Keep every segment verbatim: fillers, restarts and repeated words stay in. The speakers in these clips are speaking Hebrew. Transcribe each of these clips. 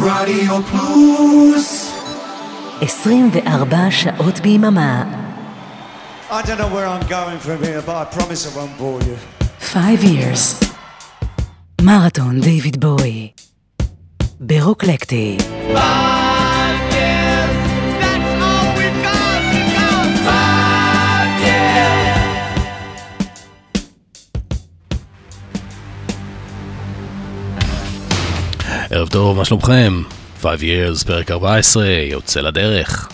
רדיו פלוס עשרים וארבע שעות ביממה. I don't know where I'm going from here, but I promise I won't bore you. Five years. מרתון דיוויד בואי. ברוקלקטי. ערב טוב, מה שלומכם? Five Years, פרק ארבע עשרה, יוצא לדרך.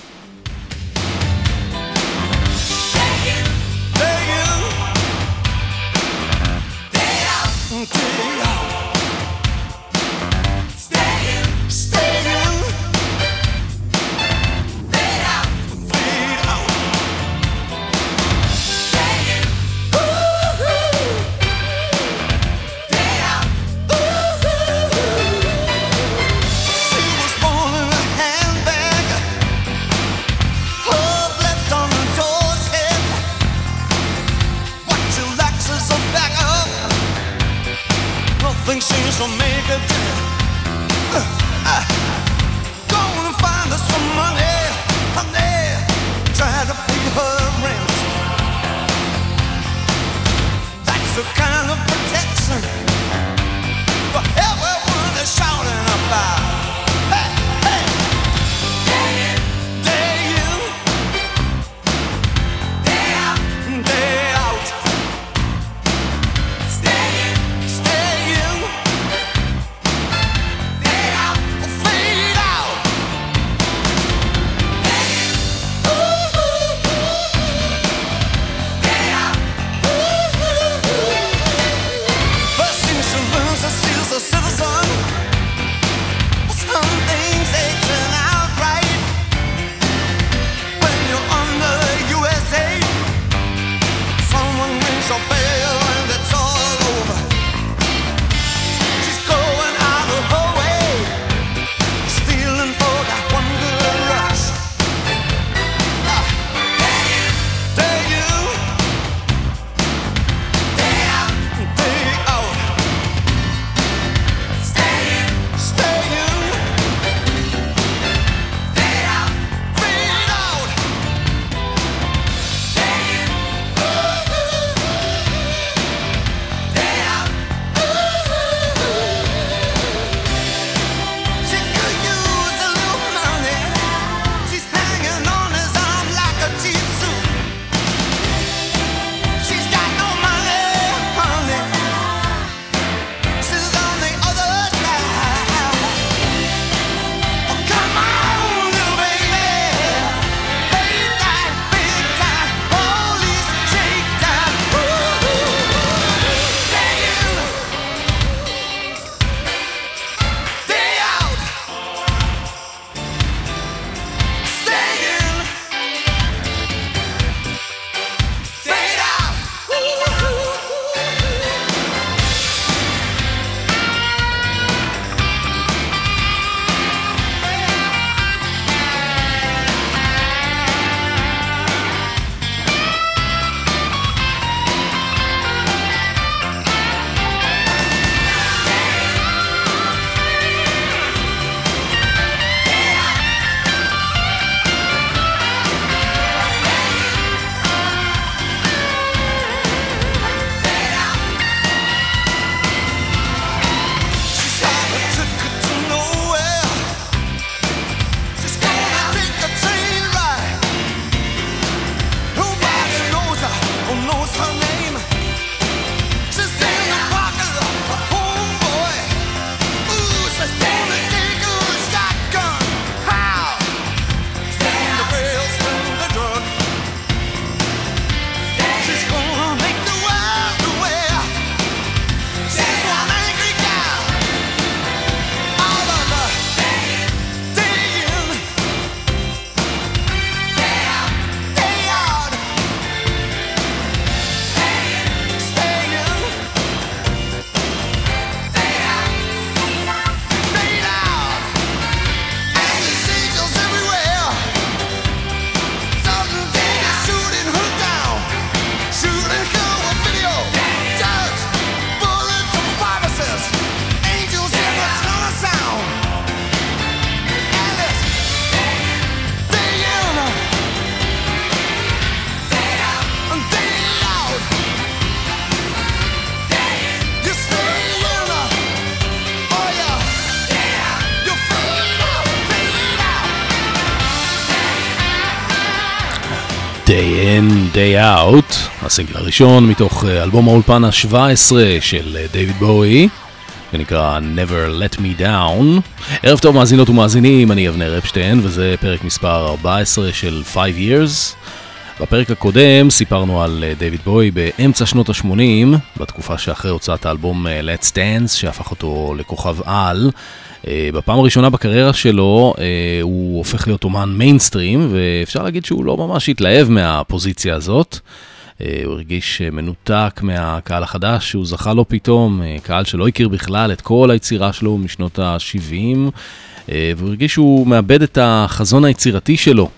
in, Day out, הסינגל הראשון מתוך אלבום האולפן ה-שבע עשרה של דייוויד בואי, ונקרא Never Let Me Down. ערב טוב מאזינות ומאזינים, אני אבנר רפשטיין, וזה פרק מספר ארבע עשרה של חמש years. בפרק הקודם סיפרנו על דייוויד בואי באמצע שנות ה-שמונים, בתקופה שאחרי הוצאת האלבום Let's Dance, שהפך אותו לכוכב על. בפעם הראשונה בקריירה שלו הוא הופך להיות אומן מיינסטרים, ואפשר להגיד שהוא לא ממש התלהב מהפוזיציה הזאת. הוא הרגיש מנותק מהקהל החדש שהוא זכה לו פתאום, קהל שלא הכיר בכלל את כל היצירה שלו משנות ה-שבעים, והוא הרגיש שהוא מאבד את החזון היצירתי שלו.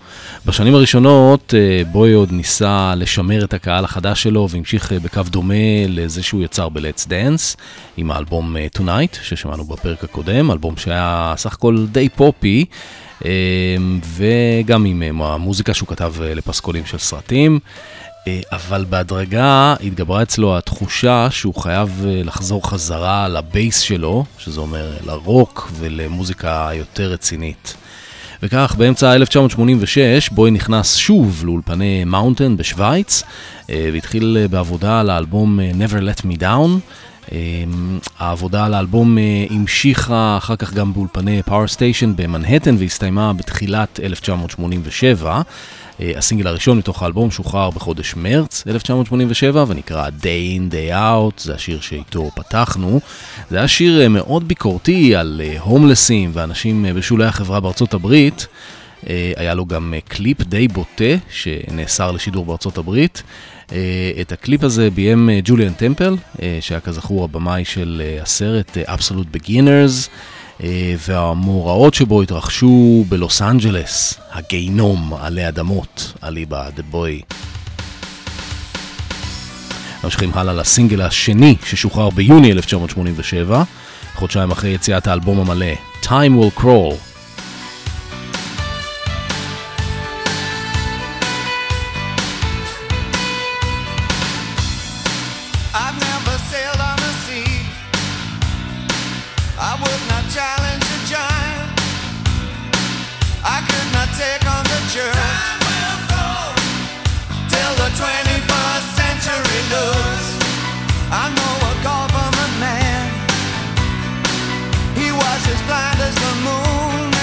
בשנים הראשונות בואי עוד ניסה לשמר את הקהל החדש שלו, והמשיך בקו דומה לזה שהוא יצר ב-Let's Dance עם האלבום Tonight ששמענו בפרק הקודם, אלבום שהיה סך הכל די פופי, וגם עם המוזיקה שהוא כתב לפסקולים של סרטים. אבל בהדרגה התגברה אצלו התחושה שהוא חייב לחזור חזרה לבייס שלו, שזה אומר לרוק ולמוזיקה יותר רצינית. וכך באמצע אלף תשע מאות שמונים ושש בואי נכנס שוב לאולפני מאונטן בשוויץ, והתחיל בעבודה על האלבום Never Let Me Down. העבודה על האלבום המשיכה אחר כך גם באולפני פאוור סטיישן במנהטן, והסתיימה בתחילת אלף תשע מאות שמונים ושבע. הסינגל הראשון מתוך האלבום שוחרר בחודש מרץ אלף תשע מאות שמונים ושבע, ונקרא Day in Day out, זה השיר שאיתו פתחנו. זה היה שיר מאוד ביקורתי על הומלסים ואנשים בשולי החברה בארצות הברית. היה לו גם קליפ די בוטה שנאסר לשידור בארצות הברית. את הקליפ הזה ביים ג'וליאן טמפל, שהיה כזכור הבמאי של הסרט Absolute Beginners, והמוראות שבו התרחשו בלוס אנג'לס, הגיהנום עלי אדמות, אליבא דבוי. ממשיכים הלאה לסינגל השני ששוחרר ביוני אלף תשע מאות שמונים ושבע, חודשיים אחרי יציאת האלבום המלא, Time Will Crawl. Blind as the moon,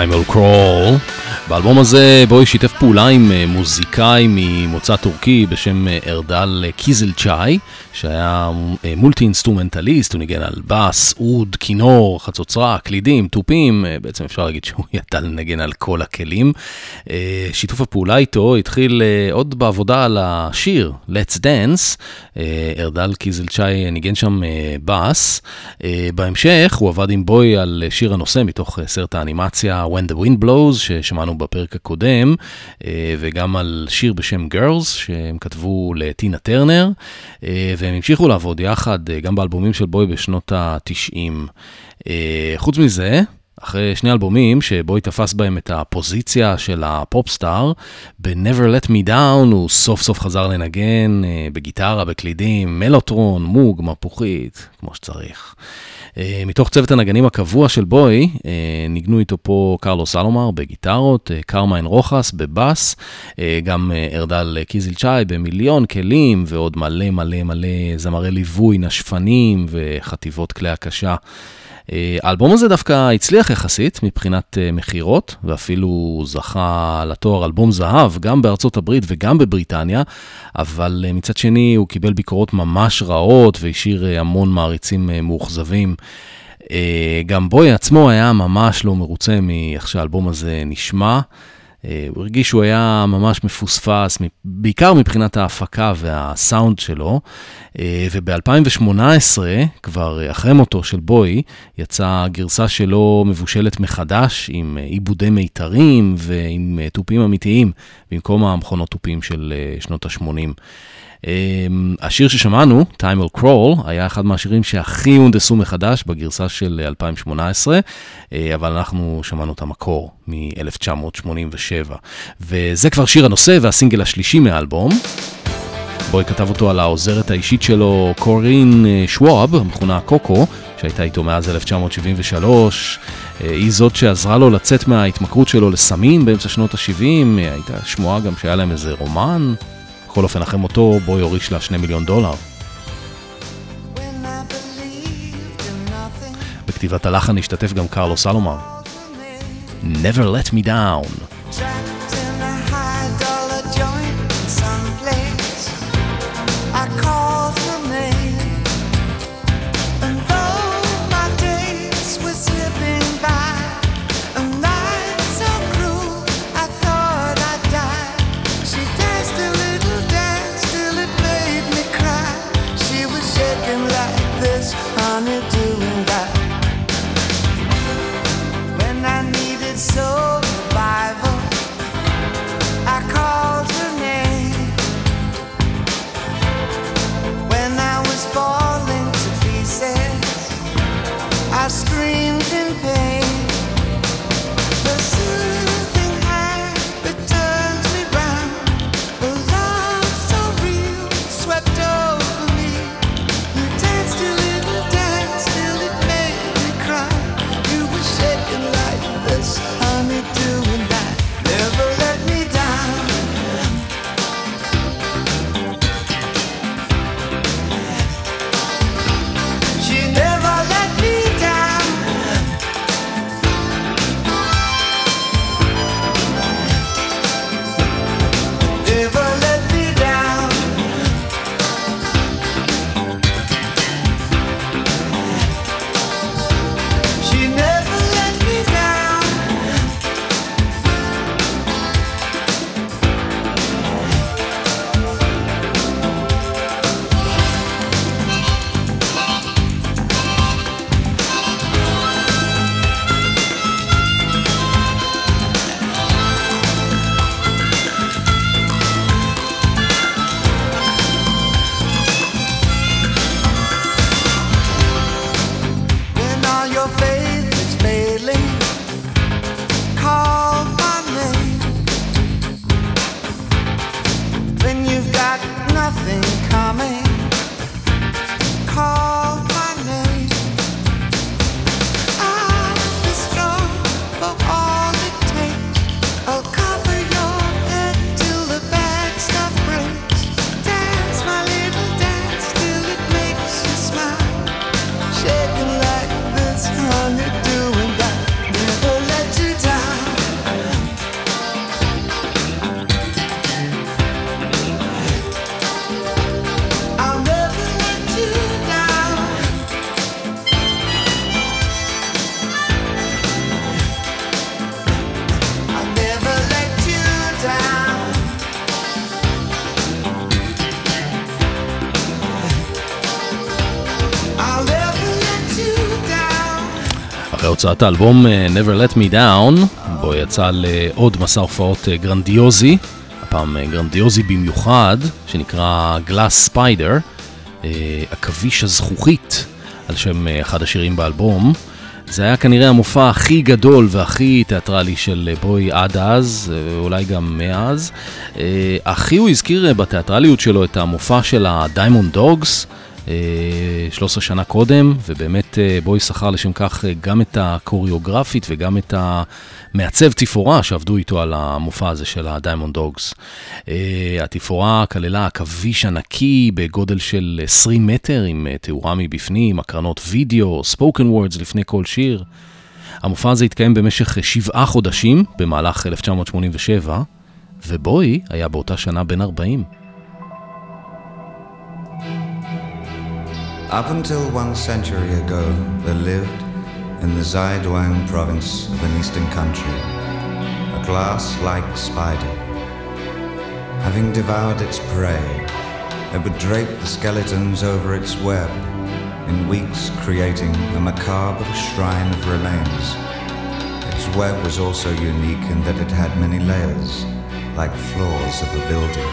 Time Will Crawl. באלבום הזה בוי שיתף פעולה עם מוזיקאי ממוצא טורקי בשם ארדל קיזלצ'אי, שהיה מולטי אינסטרומנטליסט, הוא ניגן על בס, אוד, כינור, חצוצרה, קלידים, טופים, בעצם אפשר להגיד שהוא ידע לנגן על כל הכלים. שיתוף הפעולה איתו התחיל עוד בעבודה על השיר Let's Dance, ארדל קיזלצ'אי ניגן שם בס, בהמשך הוא עבד עם בוי על שיר הנושא מתוך סרט האנימציה When the Wind Blows ששמענו בפרק הקודם, וגם על שיר בשם Girls שהם כתבו לטינה טרנר, והם המשיכו לעבוד יחד גם באלבומים של בוי בשנות ה-תשעים. חוץ מזה, אחרי שני אלבומים שבוי תפס בהם את הפוזיציה של הפופסטאר, ב-Never Let Me Down הוא סוף סוף חזר לנגן בגיטרה, בקלידים, מלוטרון, מוג, מפוחית, כמו שצריך. מתוך צוות הנגנים הקבוע של בוי, ניגנו איתו פה קרלוס אלומר בגיטרות, קרמיין רוחס בבס, גם ארדל קיזלצ'אי במיליון כלים, ועוד מלא מלא מלא זמרי ליווי, נשפנים וחטיבות כלי הקשה. האלבום הזה דווקא הצליח יחסית מבחינת מחירות, ואפילו זכה לתואר אלבום זהב גם בארצות הברית וגם בבריטניה, אבל מצד שני הוא קיבל ביקורות ממש רעות והשאיר המון מעריצים מאוכזבים. גם בוי עצמו היה ממש לא מרוצה מאיך שהאלבום הזה נשמע, הוא הרגיש שהוא היה ממש מפוספס, בעיקר מבחינת ההפקה והסאונד שלו, וב-אלפיים ושמונה עשרה, כבר אחרי מותו של בוי, יצאה גרסה שלו מבושלת מחדש, עם עיבודי מיתרים ועם טופים אמיתיים, במקום המכונות טופים של שנות ה-שמונים. השיר ששמענו, Time Will Crawl, היה אחד מהשירים שהכי הונדסו מחדש בגרסה של אלפיים ושמונה עשרה, אבל אנחנו שמענו את המקור מ-אלף תשע מאות שמונים ושבע. וזה כבר שיר הנושא והסינגל השלישי מהאלבום. בוי כתב אותו על העוזרת האישית שלו, קורין שוואב, המכונה קוקו, שהייתה איתו מאז אלף תשע מאות שבעים ושלוש. היא זאת שעזרה לו לצאת מההתמכרות שלו לסמים באמצע שנות ה-שבעים. הייתה שמועה גם שהיה להם איזה רומן. בכל אופן, אחרי מותו, בוי הוריש לה שני מיליון דולר. בכתיבת הלחן השתתף גם קרלוס אלומר. Never Let Me Down. Time. להוצאת האלבום Never Let Me Down, בו יצא לעוד מסע הופעות גרנדיוזי, הפעם גרנדיוזי במיוחד, שנקרא Glass Spider, הכביש הזכוכית, על שם אחד השירים באלבום. זה היה כנראה המופע הכי גדול והכי תיאטרלי של בוי עד אז, אולי גם מאז. אחי הוא הזכיר בתיאטרליות שלו את המופע של ה-Diamond Dogs, שלוש עשרה שנה קודם, ובאמת בוי שכר לשם כך גם את הקוריאוגרפית וגם את המעצב תפאורה שעבדו איתו על המופע הזה של ה-Diamond Dogs. התפאורה כללה כביש ענקי בגודל של עשרים מטר, עם תאורה מבפנים, הקרנות וידאו, spoken words לפני כל שיר. המופע הזה התקיים במשך שבעה חודשים, במהלך אלף תשע מאות שמונים ושבע, ובוי היה באותה שנה בן ארבעים. Up until one century ago, there lived, in the Zhejiang province of an eastern country, a glass-like spider. Having devoured its prey, it would drape the skeletons over its web, in weeks creating a macabre shrine of remains. Its web was also unique in that it had many layers, like floors of a building.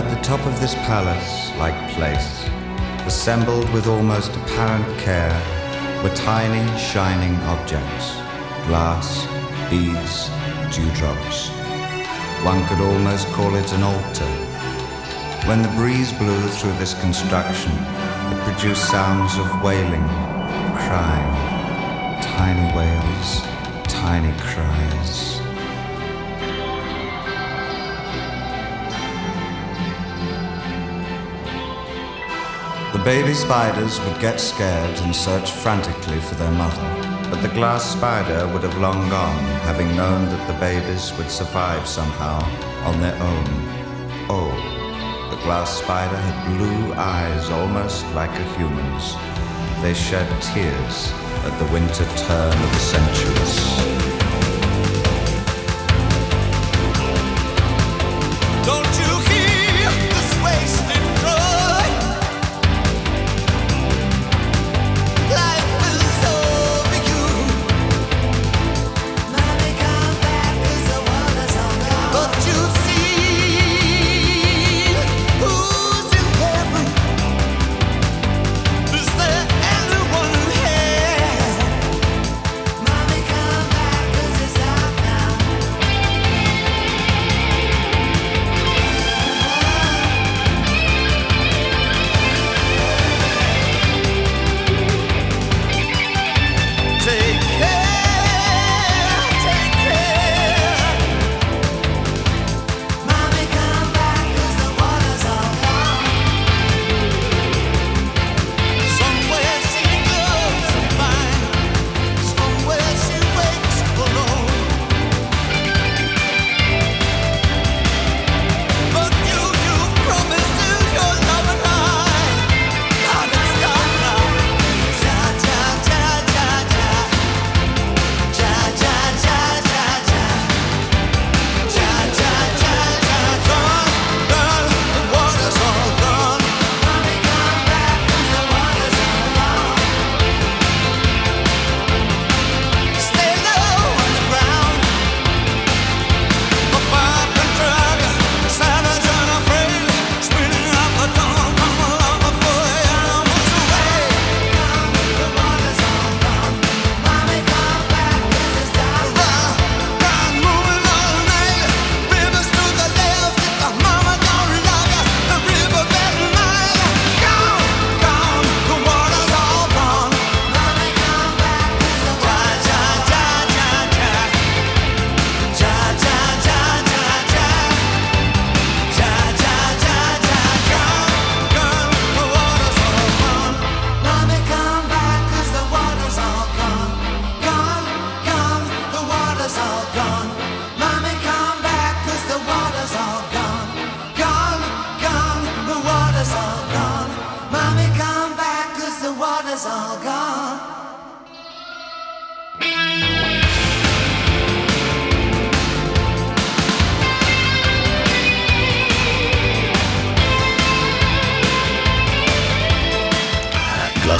At the top of this palace-like place, assembled with almost apparent care, were tiny shining objects, glass, beads, dewdrops. One could almost call it an altar. When the breeze blew through this construction, it produced sounds of wailing, crying, tiny wails, tiny cries. The baby spiders would get scared and search frantically for their mother, but the glass spider would have long gone, having known that the babies would survive somehow on their own. Oh, the glass spider had blue eyes almost like a human's. They shed tears at the winter turn of the centuries.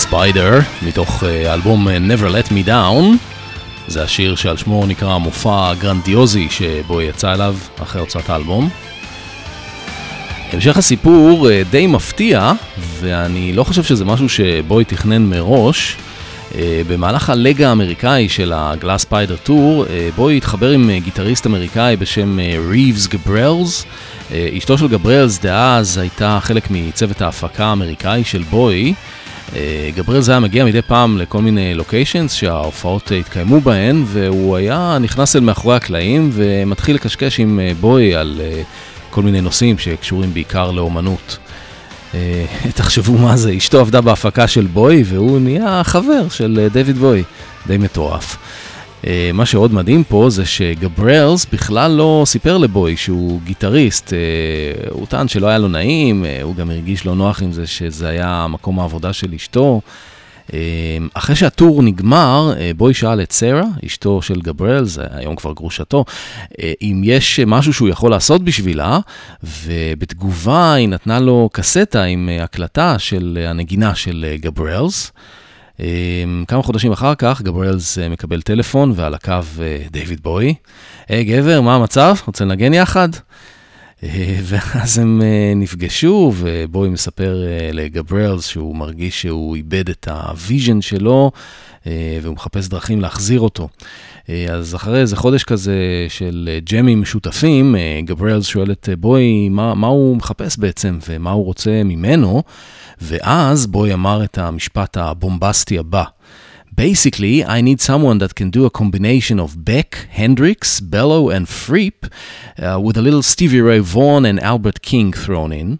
Glass Spider, מתוך האלבום Never Let Me Down. זה השיר שעל שמו נקרא המופע הגרנדיוזי שבו יצא אליו אחרי הוצאת האלבום. המשך הסיפור די מפתיע, ואני לא חושב שזה משהו שבוי תכנן מראש. במהלך הלגה האמריקאי של הגלאס ספיידר טור, בוי התחבר עם גיטריסט אמריקאי בשם ריבס גברלס. אשתו של גברלס דאז הייתה חלק מצוות ההפקה האמריקאי של בוי. גברלס היה מגיע מדי פעם לכל מיני לוקיישנס שההופעות התקיימו בהן, והוא היה נכנס אל מאחורי הקלעים ומתחיל לקשקש עם בוי על כל מיני נושאים שקשורים בעיקר לאומנות. תחשבו מה זה, אשתו עבדה בהפקה של בוי והוא נהיה חבר של דיוויד בוי, די מטורף. מה שעוד מדהים פה זה שגברלס בכלל לא סיפר לבוי שהוא גיטריסט. הוא טען שלא היה לו נעים, הוא גם הרגיש לא נוח עם זה שזה היה מקום העבודה של אשתו. אחרי שהטור נגמר, בוי שאל את סרה, אשתו של גברלס, היום כבר גרושתו, אם יש משהו שהוא יכול לעשות בשבילה, ובתגובה היא נתנה לו קסטה עם הקלטה של הנגינה של גברלס. כמה חודשים אחר כך גברלס מקבל טלפון, ועל הקו דיוויד בוי. היי גבר, מה המצב? רוצה לנגן יחד? ואז הם נפגשו, ובוי מספר לגברלס שהוא מרגיש שהוא איבד את הוויז'ן שלו, והוא מחפש דרכים להחזיר אותו. אז אחרי איזה חודש כזה של ג'מים משותפים, גברלס שואל את בוי מה, מה הוא מחפש בעצם ומה הוא רוצה ממנו, ואז בוי אמר את המשפט הבומבסטי הבא. Basically, I need someone that can do a combination of Beck, Hendrix, Bellow and Fripp uh, with a little Stevie Ray Vaughan and Albert King thrown in.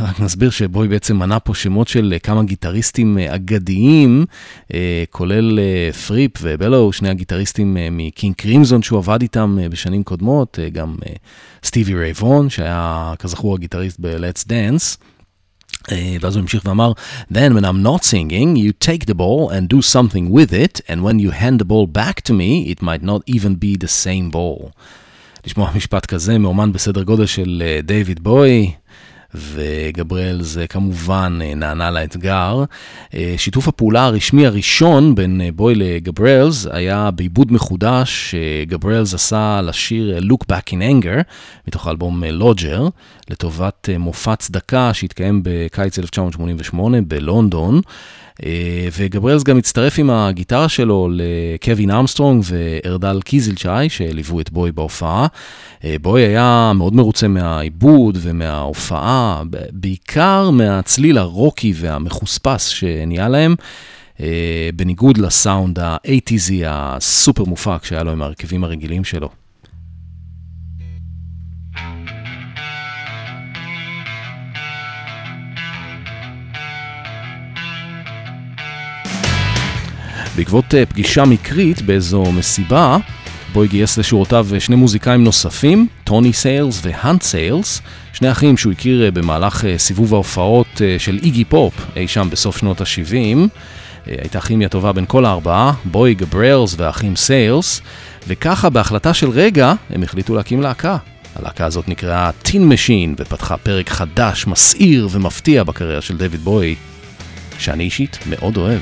רק נסביר שבוי בעצם מנה פה שמות של כמה גיטריסטים אגדיים, כולל פריפ ובלו, שני הגיטריסטים מקינג קרימזון שהוא עבד איתם בשנים קודמות, גם סטיבי ריי וון שהיה כזכור הגיטריסט ב-Let's Dance. ואז הוא המשיך ואמר, Then when I'm not singing, you take the ball and do something with it, and when you hand the ball back to me, it might not even be the same ball. לשמוע משפט כזה, מאומן בסדר גודל של דיוויד בוי, וגברל זה כמובן נענה לאתגר. שיתוף הפעולה הרשמי הראשון בין בוי לגברלס היה בעיבוד מחודש שגברלס עשה לשיר Look Back in Anger מתוך האלבום לוג'ר לטובת מופע צדקה שהתקיים בקיץ אלף תשע מאות שמונים ושמונה בלונדון, וגברלס גם הצטרף עם הגיטרה שלו לקווין ארמסטרונג וארדל קיזלצ'אי שליוו את בוי בהופעה. בוי היה מאוד מרוצה מהעיבוד ומההופעה, בעיקר מהצליל הרוקי והמחוספס שנהיה להם, בניגוד לסאונד ה-שמונים הסופר מופק שהיה לו עם הרכבים הרגילים שלו. בעקבות פגישה מקרית באיזו מסיבה, בוי גייס לשורותיו שני מוזיקאים נוספים, טוני סיילס והנט סיילס, שני אחים שהוא הכיר במהלך סיבוב ההופעות של איגי פופ אי שם בסוף שנות ה-שבעים. הייתה כימיה טובה בין כל הארבעה, בוי, גברלס והאחים סיילס, וככה בהחלטה של רגע הם החליטו להקים להקה. הלהקה הזאת נקראה טין משין, ופתחה פרק חדש, מסעיר ומפתיע בקריירה של דיוויד בוי, שאני אישית מאוד אוהב.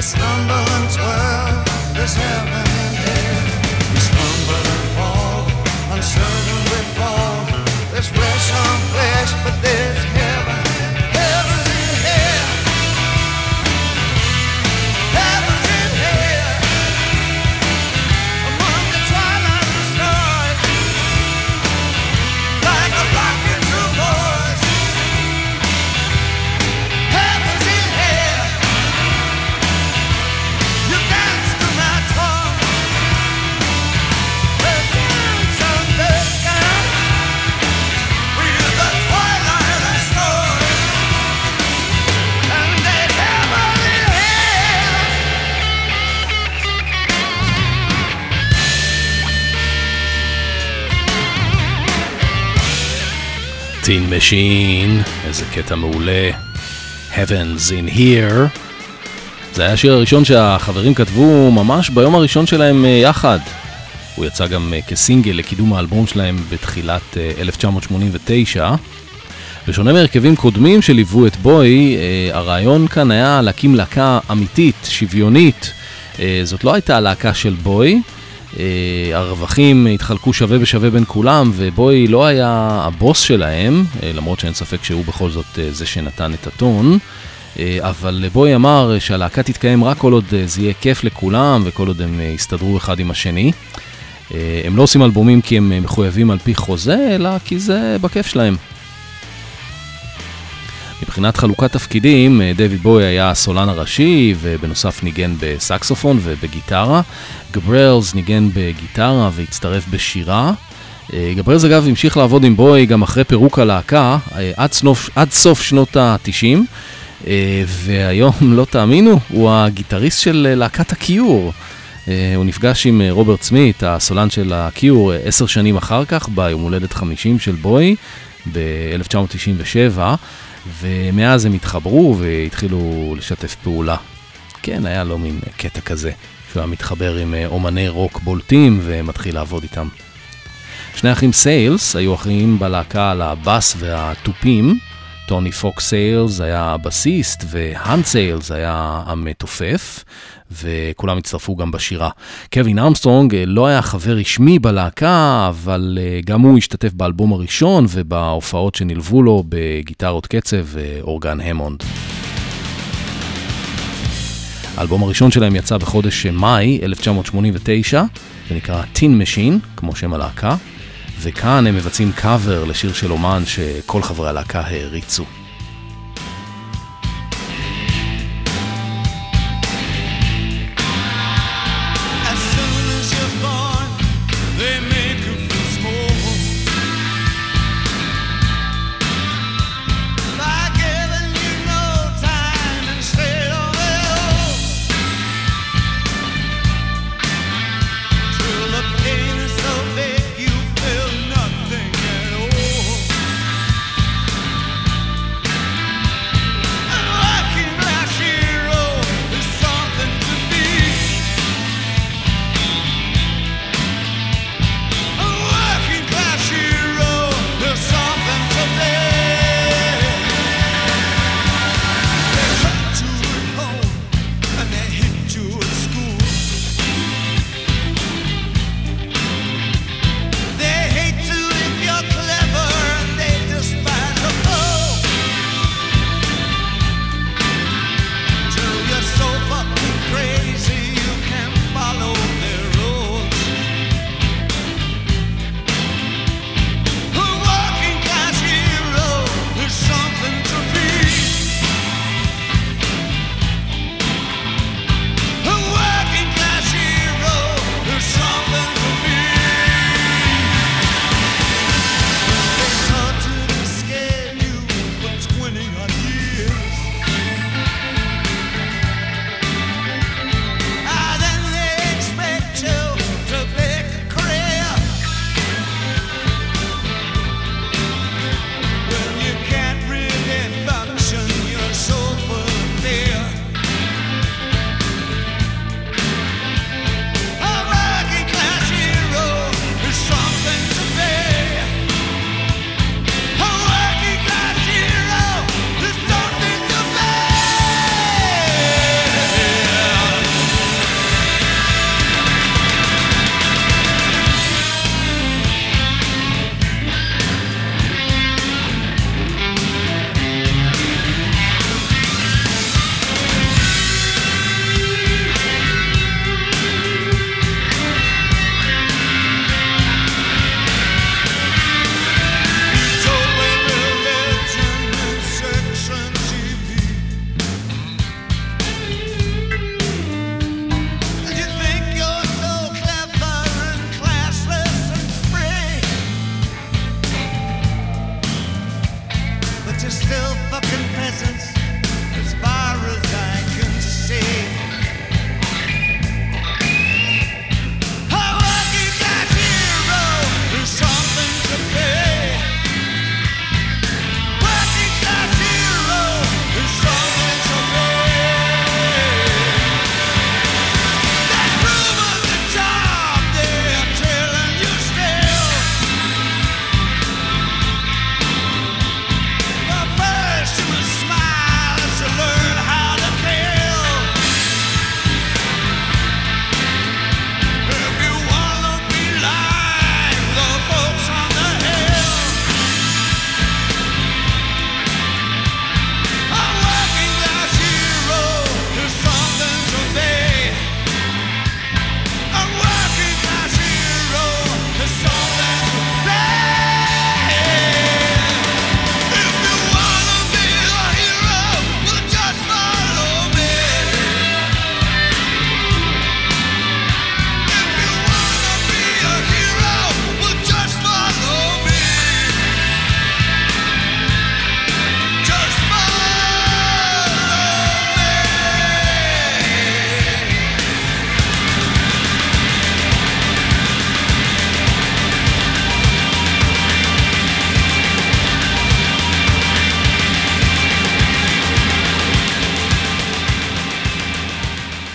We stumble and twirl, there's heaven and hell. We stumble and fall, uncertain we fall. There's flesh on flesh, but there's heaven. Tin Machine, איזה קטע מעולה, Heaven's in Here. זה היה השיר הראשון שהחברים כתבו ממש ביום הראשון שלהם יחד. הוא יצא גם כסינגל לקידום האלבום שלהם בתחילת אלף תשע מאות שמונים ותשע. בשונה מהרכבים קודמים שליוו את בוי, הרעיון כאן היה להקים להקה אמיתית, שוויונית. זאת לא הייתה הלהקה של בוי. הרווחים התחלקו שווה בשווה בין כולם, ובוי לא היה הבוס שלהם, למרות שאין ספק שהוא בכל זאת זה שנתן את הטון, אבל בוי אמר שהלהקה תתקיים רק כל עוד זה יהיה כיף לכולם, וכל עוד הם יסתדרו אחד עם השני. הם לא עושים אלבומים כי הם מחויבים על פי חוזה, אלא כי זה בכיף שלהם. מבחינת חלוקת תפקידים, דיוויד בוי היה הסולן הראשי, ובנוסף ניגן בסקסופון ובגיטרה. גברלס ניגן בגיטרה והצטרף בשירה. גברלס אגב המשיך לעבוד עם בוי גם אחרי פירוק הלהקה, עד, סנוף, עד סוף שנות ה-תשעים, והיום לא תאמינו, הוא הגיטריסט של להקת הקיור. הוא נפגש עם רוברט סמית, הסולן של הקיור, עשר שנים אחר כך, ביום הולדת חמישים של בוי, ב-אלף תשע מאות תשעים ושבע, ומאז הם התחברו והתחילו לשתף פעולה. כן, היה לו מין קטע כזה, שהוא היה מתחבר עם אומני רוק בולטים ומתחיל לעבוד איתם. שני אחים סיילס היו אחים בלהקה על הבאס והטופים. טוני פוק סיילס היה הבסיסט והאנד סיילס היה המתופף, וכולם הצטרפו גם בשירה. קווין ארמסטרונג לא היה חבר רשמי בלהקה, אבל גם הוא השתתף באלבום הראשון ובהופעות שנלוו לו בגיטרות קצב ואורגן המונד. האלבום הראשון שלהם יצא בחודש מאי אלף תשע מאות שמונים ותשע, ונקרא Tin Machine, כמו שם הלהקה, וכאן הם מבצעים קאבר לשיר של אומן שכל חברי הלהקה העריצו.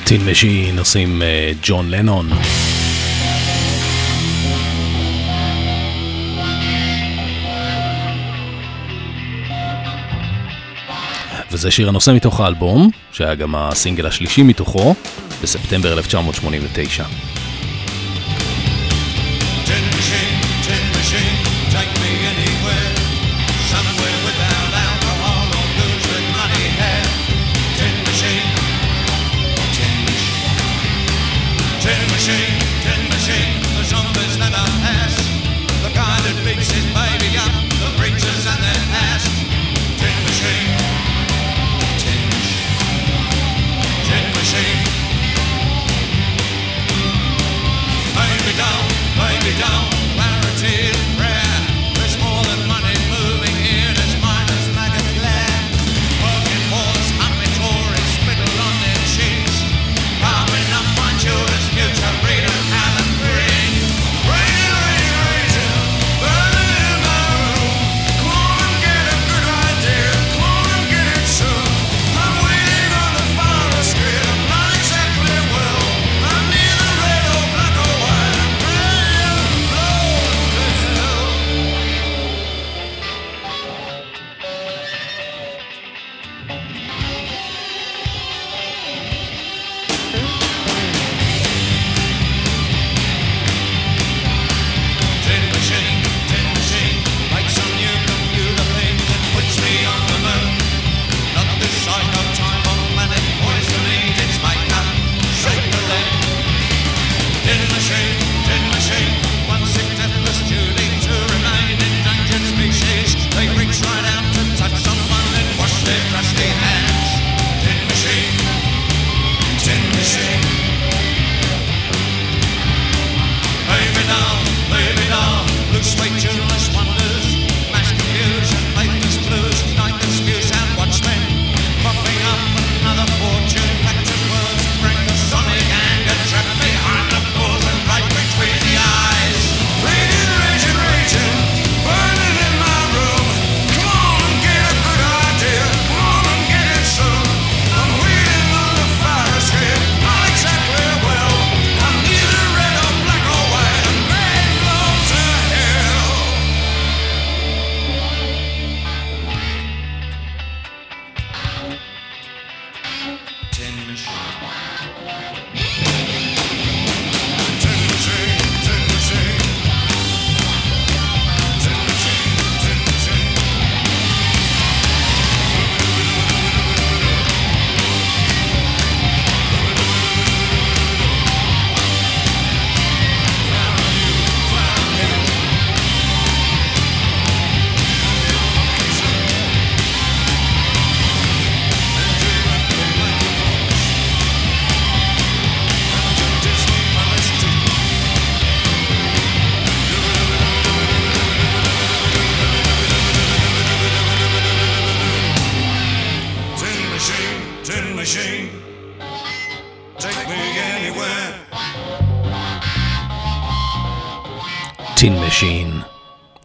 Tin Machine עושים ג'ון לנון. וזה שיר הנושא מתוך האלבום, שהיה גם הסינגל השלישי מתוכו, בספטמבר אלף תשע מאות שמונים ותשע.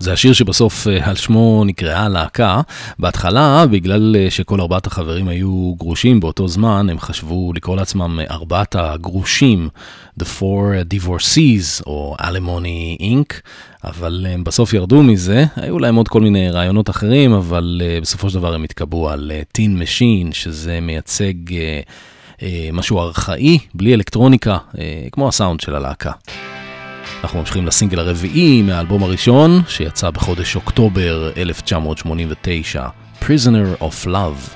זה השיר שבסוף על שמו נקראה להקה. בהתחלה, בגלל שכל ארבעת החברים היו גרושים באותו זמן, הם חשבו לקרוא לעצמם ארבעת הגרושים, The Four Divorcees או Alimony Incorporated, אבל הם בסוף ירדו מזה. היו להם עוד כל מיני רעיונות אחרים, אבל בסופו של דבר הם התקבעו על Tin Machine, שזה מייצג משהו ארכאי, בלי אלקטרוניקה, כמו הסאונד של הלהקה. אנחנו ממשיכים לסינגל הרביעי מהאלבום הראשון, שיצא בחודש אוקטובר אלף תשע מאות שמונים ותשע, Prisoner of Love.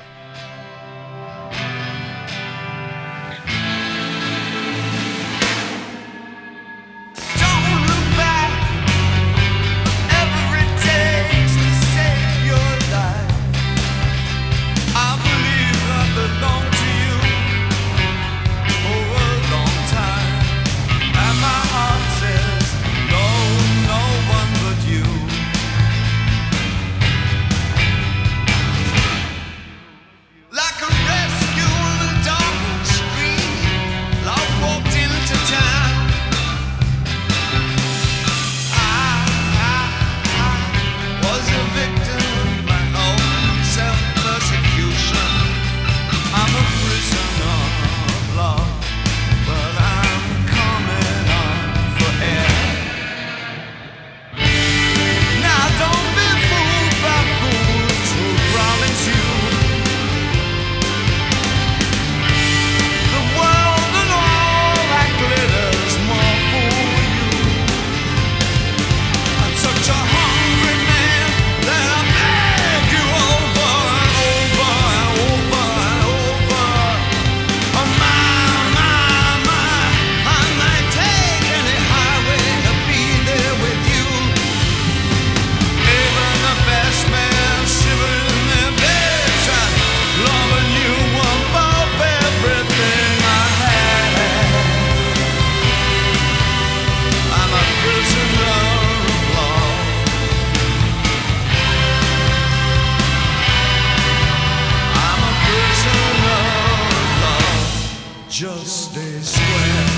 just stay square.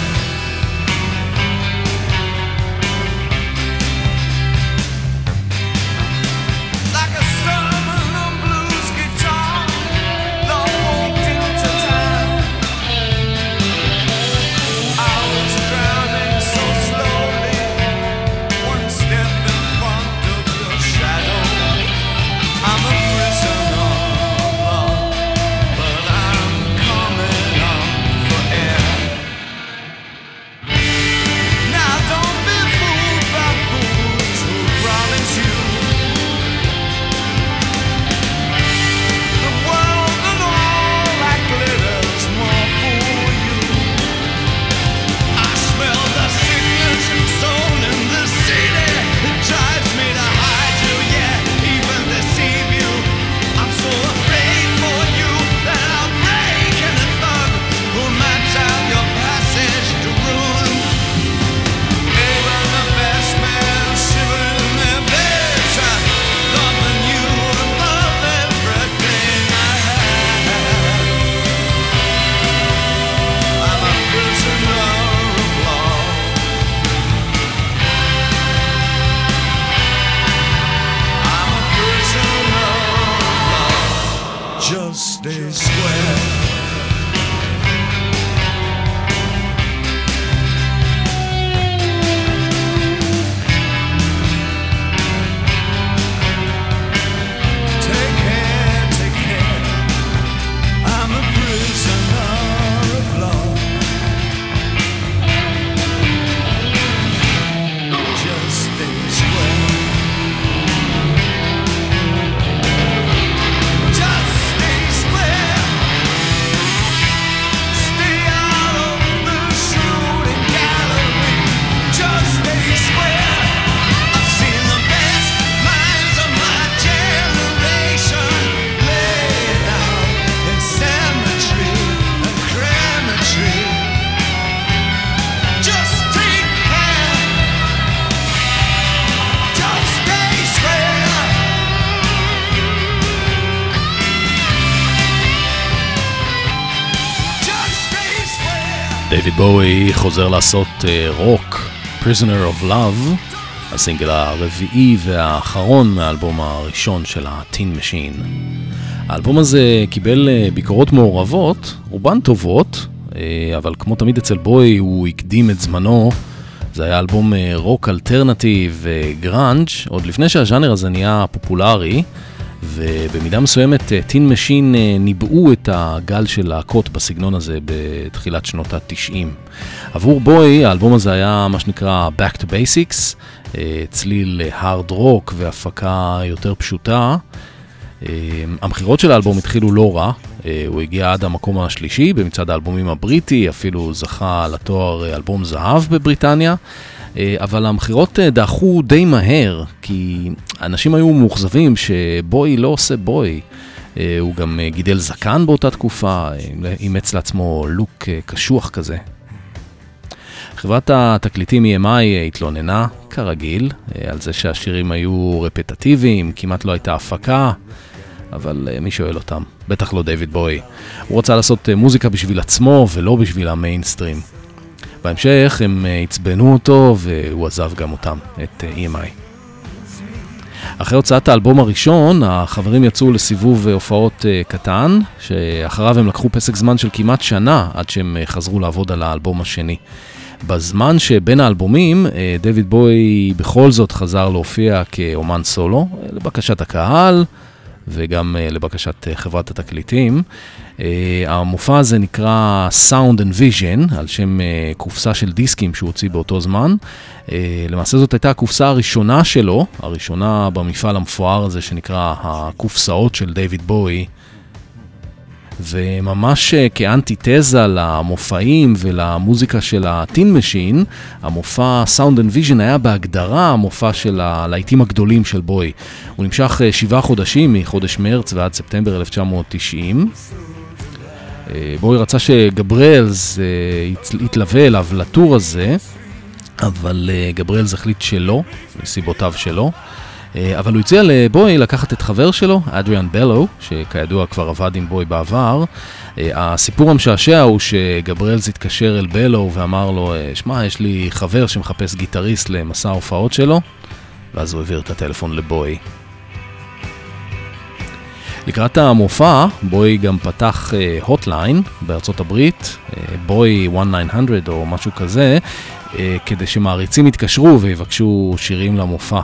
דייוויד בואי חוזר לעשות רוק, Prisoner of Love, הסינגל הרביעי והאחרון מהאלבום הראשון של ה-Tin Machine. האלבום הזה קיבל ביקורות מעורבות, רובן טובות, אבל כמו תמיד אצל בואי הוא הקדים את זמנו. זה היה אלבום רוק אלטרנטיב וגראנג' עוד לפני שהז'אנר הזה נהיה פופולרי, ובמידה מסוימת טין משין ניבאו את הגל של להקות בסגנון הזה בתחילת שנות ה-תשעים. עבור בוי האלבום הזה היה מה שנקרא Back to Basics, צליל hard rock והפקה יותר פשוטה. המחירות של האלבום התחילו לא רע, הוא הגיע עד המקום השלישי במצעד האלבומים הבריטי, אפילו זכה לתואר אלבום זהב בבריטניה, אבל המחירות דחו די מהר, כי אנשים היו מאוכזבים שבוי לא עושה בוי. הוא גם גידל זקן באותה תקופה, אימץ לעצמו לוק קשוח כזה. חברת התקליטים E M I התלוננה, כרגיל, על זה שהשירים היו רפטטיביים, כמעט לא הייתה הפקה, אבל מי שואל אותם? בטח לא דייוויד בוי. הוא רצה לעשות מוזיקה בשביל עצמו ולא בשביל המיינסטרים. בהמשך הם הצבנו אותו והוא עזב גם אותם, את E M I. אחרי הוצאת האלבום הראשון, החברים יצאו לסיבוב הופעות קטן, שאחריו הם לקחו פסק זמן של כמעט שנה עד שהם חזרו לעבוד על האלבום השני. בזמן שבין האלבומים, דייוויד בוי בכל זאת חזר להופיע כאומן סולו, לבקשת הקהל וגם לבקשת חברת התקליטים. המופע הזה נקרא Sound and Vision, על שם קופסה של דיסקים שהוא הוציא באותו זמן. למעשה זאת הייתה הקופסה הראשונה שלו, הראשונה במפעל המפואר הזה שנקרא הקופסאות של דייוויד בוי. וממש כאנטיתזה למופעים ולמוזיקה של הטין משין, המופע Sound and Vision היה בהגדרה המופע של הלהיטים הגדולים של בוי. הוא נמשך שבעה חודשים, מחודש מרץ ועד ספטמבר אלף תשע מאות תשעים. בוי רצה שגברלס יתלווה אליו לטור הזה, אבל גברלס החליט שלא, מסיבותיו שלו. אבל הוא הציע לבוי לקחת את חבר שלו, אדריאן בלו, שכידוע כבר עבד עם בוי בעבר, הסיפור המשעשע הוא שגברלס התקשר אל בלו ואמר לו, שמע, יש לי חבר שמחפש גיטריסט למסע ההופעות שלו, ואז הוא העביר את הטלפון לבוי. לקראת המופע, בוי גם פתח הוטליין בארצות הברית, בוי אחת תשע אפס אפס או משהו כזה, כדי שמעריצים יתקשרו ויבקשו שירים למופע.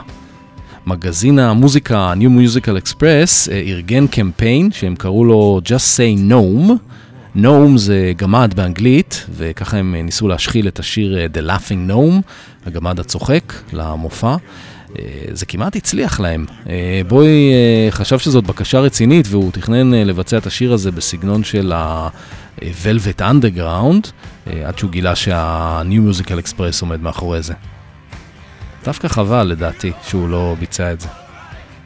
מגזין המוזיקה New Musical Express ארגן קמפיין שהם קראו לו Just Say Gnome. Gnome זה גמד באנגלית, וככה הם ניסו להשחיל את השיר The Laughing Gnome, הגמד הצוחק, למופע. זה כמעט הצליח להם. בוי חשב שזאת בקשה רצינית, והוא תכנן לבצע את השיר הזה בסגנון של ה-Velvet Underground, עד שהוא גילה שה-New Musical Express עומד מאחורי זה. דווקא חבל לדעתי שהוא לא ביצע את זה.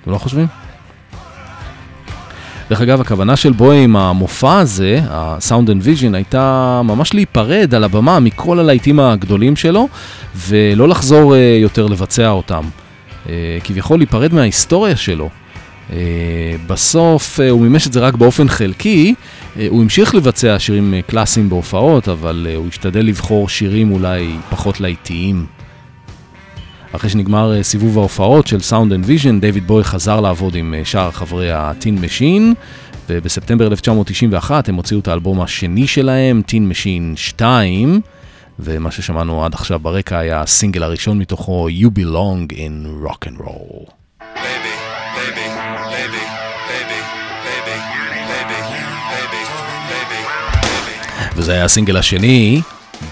אתם לא חושבים? דרך אגב, הכוונה של בוי עם המופע הזה, ה-Sound and Vision, הייתה ממש להיפרד על הבמה מכל הלהיטים הגדולים שלו, ולא לחזור יותר לבצע אותם. כביכול להיפרד מההיסטוריה שלו. בסוף הוא מימש את זה רק באופן חלקי, הוא המשיך לבצע שירים קלאסיים בהופעות, אבל הוא השתדל לבחור שירים אולי פחות להיטיים. אחרי שנגמר סיבוב ההופעות של Sound and Vision, דיוויד בוי חזר לעבוד עם שאר חברי ה-Tin Machine, ובספטמבר אלף תשע מאות תשעים ואחת הם הוציאו את האלבום השני שלהם, Tin Machine שתיים, ומה ששמענו עד עכשיו ברקע היה הסינגל הראשון מתוכו, You Belong in Rock and Roll. Baby, baby, baby, baby, baby, baby, baby, baby. וזה היה הסינגל השני,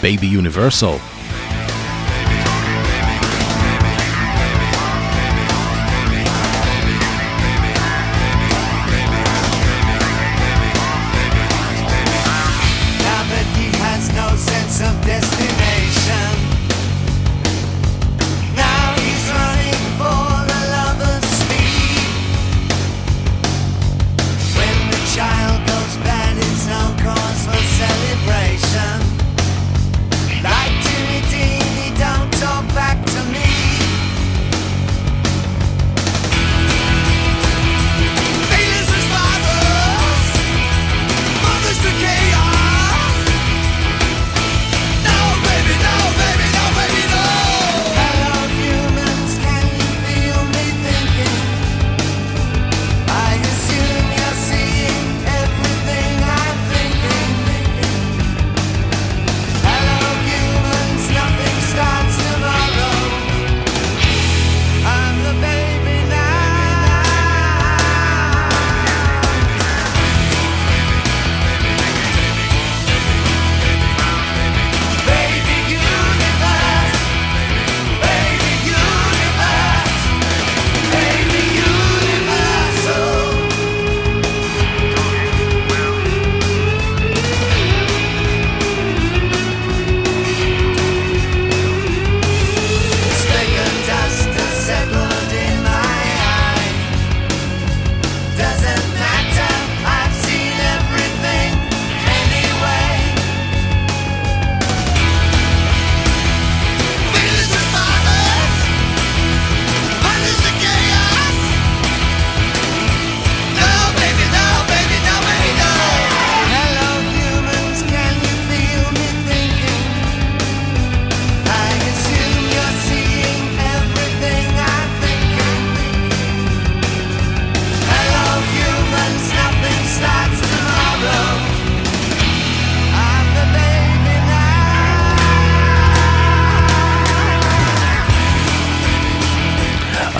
Baby Universal.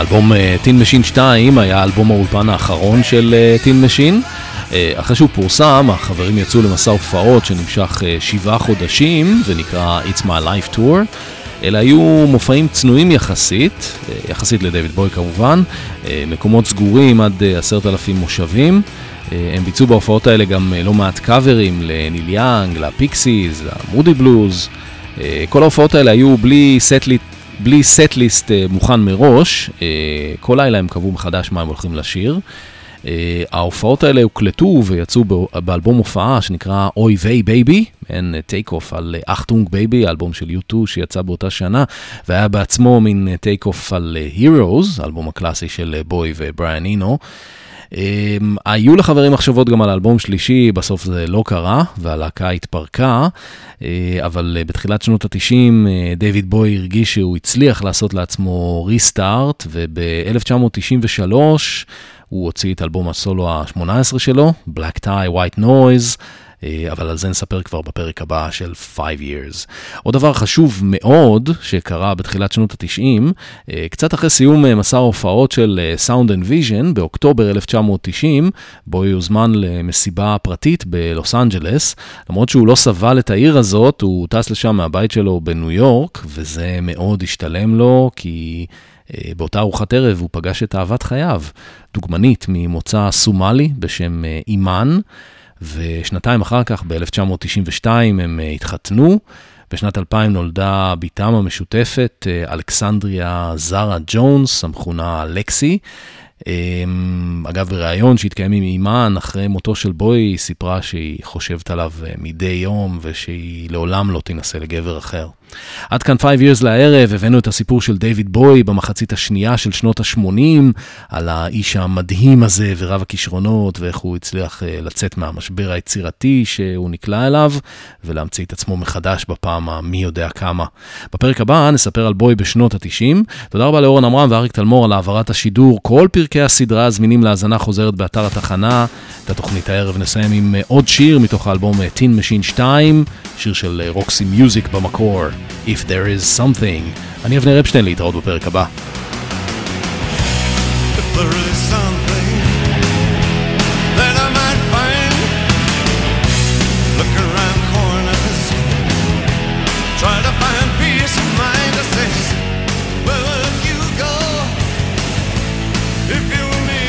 אלבום Tin Machine שתיים היה אלבום האולפן האחרון של Tin Machine. אחרי שהוא פורסם, החברים יצאו למסע הופעות שנמשך שבעה חודשים, ונקרא It's My Life Tour. אלה היו מופעים צנועים יחסית, יחסית לדויד בוי כמובן, מקומות סגורים עד עשרת אלפים מושבים. הם ביצעו בהופעות האלה גם לא מעט קאברים לניל יאנג, לפיקסיז, למודי בלוז. כל ההופעות האלה היו בלי סטליט, בלי סט-ליסט מוכן מראש, כל לילה הם קבעו מחדש מה הם הולכים לשיר. ההופעות האלה הוקלטו ויצאו באלבום הופעה שנקרא אוי ויי בייבי, מעין טייק אוף על אחטונג בייבי, האלבום של U two שיצא באותה שנה, והיה בעצמו מין טייק אוף על Heroes, האלבום הקלאסי של בוי ובריאן אינו. היו לחברים מחשבות גם על האלבום שלישי, בסוף זה לא קרה, והלהקה התפרקה, אבל בתחילת שנות ה-תשעים, דיוויד בוי הרגיש שהוא הצליח לעשות לעצמו ריסטארט, וב-אלף תשע מאות תשעים ושלוש הוא הוציא את אלבום הסולו ה-שמונה עשרה שלו, Black Tie, White Noise, אבל על זה נספר כבר בפרק הבא של five years. עוד דבר חשוב מאוד שקרה בתחילת שנות ה-תשעים, קצת אחרי סיום מסע ההופעות של Sound and Vision באוקטובר אלף תשע מאות תשעים, בו הוא יוזמן למסיבה פרטית בלוס אנג'לס. למרות שהוא לא סבל את העיר הזאת, הוא טס לשם מהבית שלו בניו יורק, וזה מאוד השתלם לו, כי באותה ארוחת ערב הוא פגש את אהבת חייו, דוגמנית ממוצא סומלי בשם אימן, ושנתיים אחר כך, ב-אלף תשע מאות תשעים ושתיים, הם התחתנו. בשנת אלפיים נולדה ביתם המשותפת, אלכסנדריה זרה ג'ונס, המכונה לקסי. אגב, בראיון שהתקיים עם אימן, אחרי מותו של בוי, היא סיפרה שהיא חושבת עליו מדי יום, ושהיא לעולם לא תנסה לגבר אחר. עד כאן five years לערב, הבאנו את הסיפור של דיוויד בוי במחצית השנייה של שנות ה-שמונים, על האיש המדהים הזה ורב הכישרונות, ואיך הוא הצליח לצאת מהמשבר היצירתי שהוא נקלע אליו, ולהמציא את עצמו מחדש בפעם המי יודע כמה. בפרק הבא נספר על בוי בשנות ה-תשעים. תודה רבה לאורן אמרם ואריק תלמור על העברת השידור. כל פרקי הסדרה זמינים להזנה חוזרת באתר התחנה. את התוכנית הערב נסיים עם עוד שיר מתוך האלבום Tin Machine two, שיר של רוקסי מיוזיק במקור. If there is something. אני אבנר רפשטיין, להתראות בפרק הבא. If there is something that I might find, look around corners, try to find peace of mind. I say, where would you go if you were me?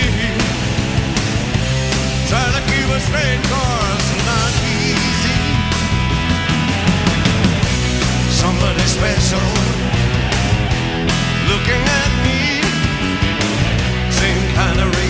Try to keep a straight course, not easy. Somebody special looking at me, same kind of reason.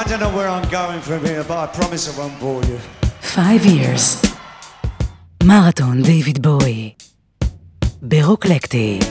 I don't know where I'm going from here, but I promise I won't bore you. Five years. Marathon David Bowie. Beroclecti.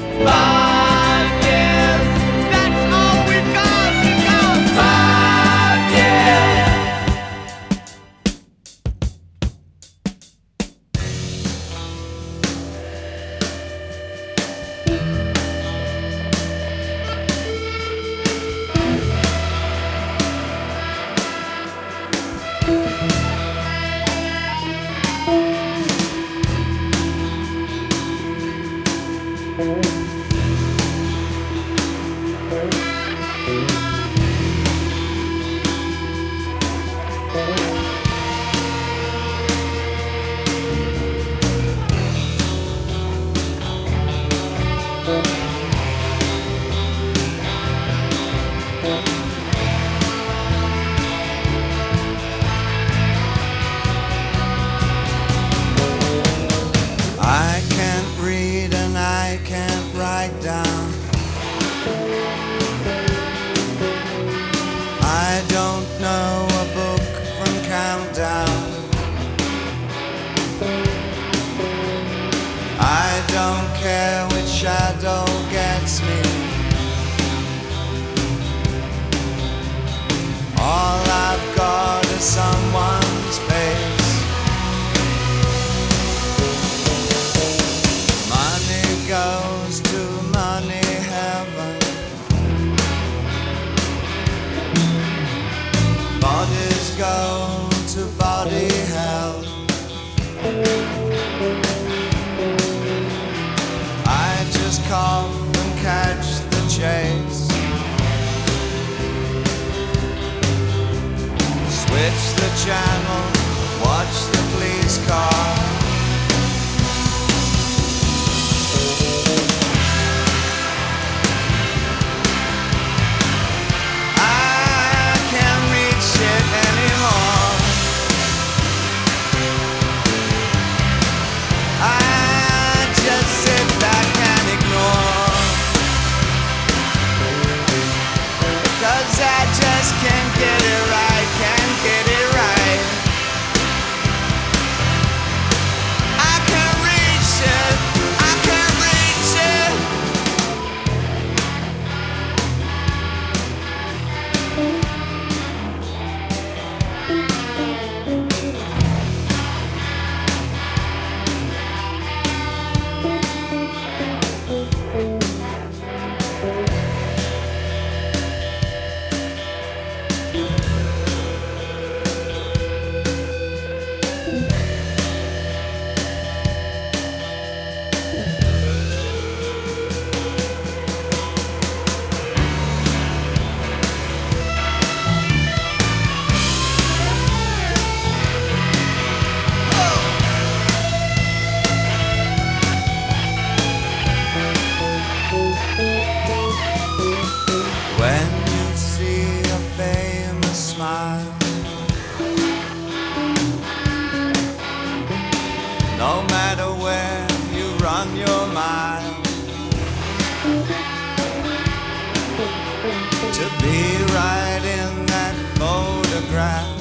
To be right in that photograph,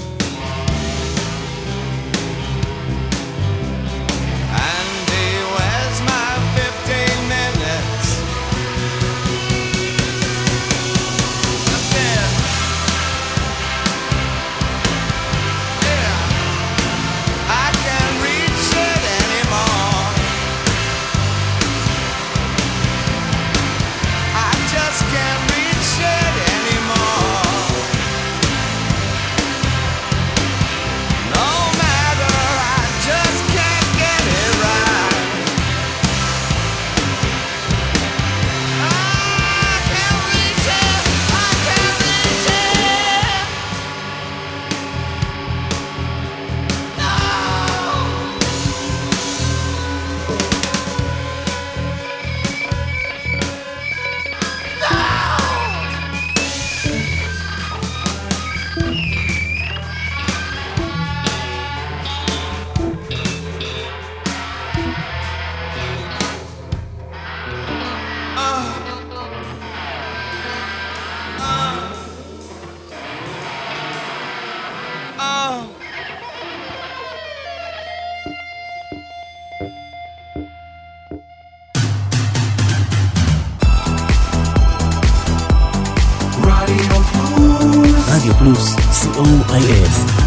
Radio Plus, C O I S.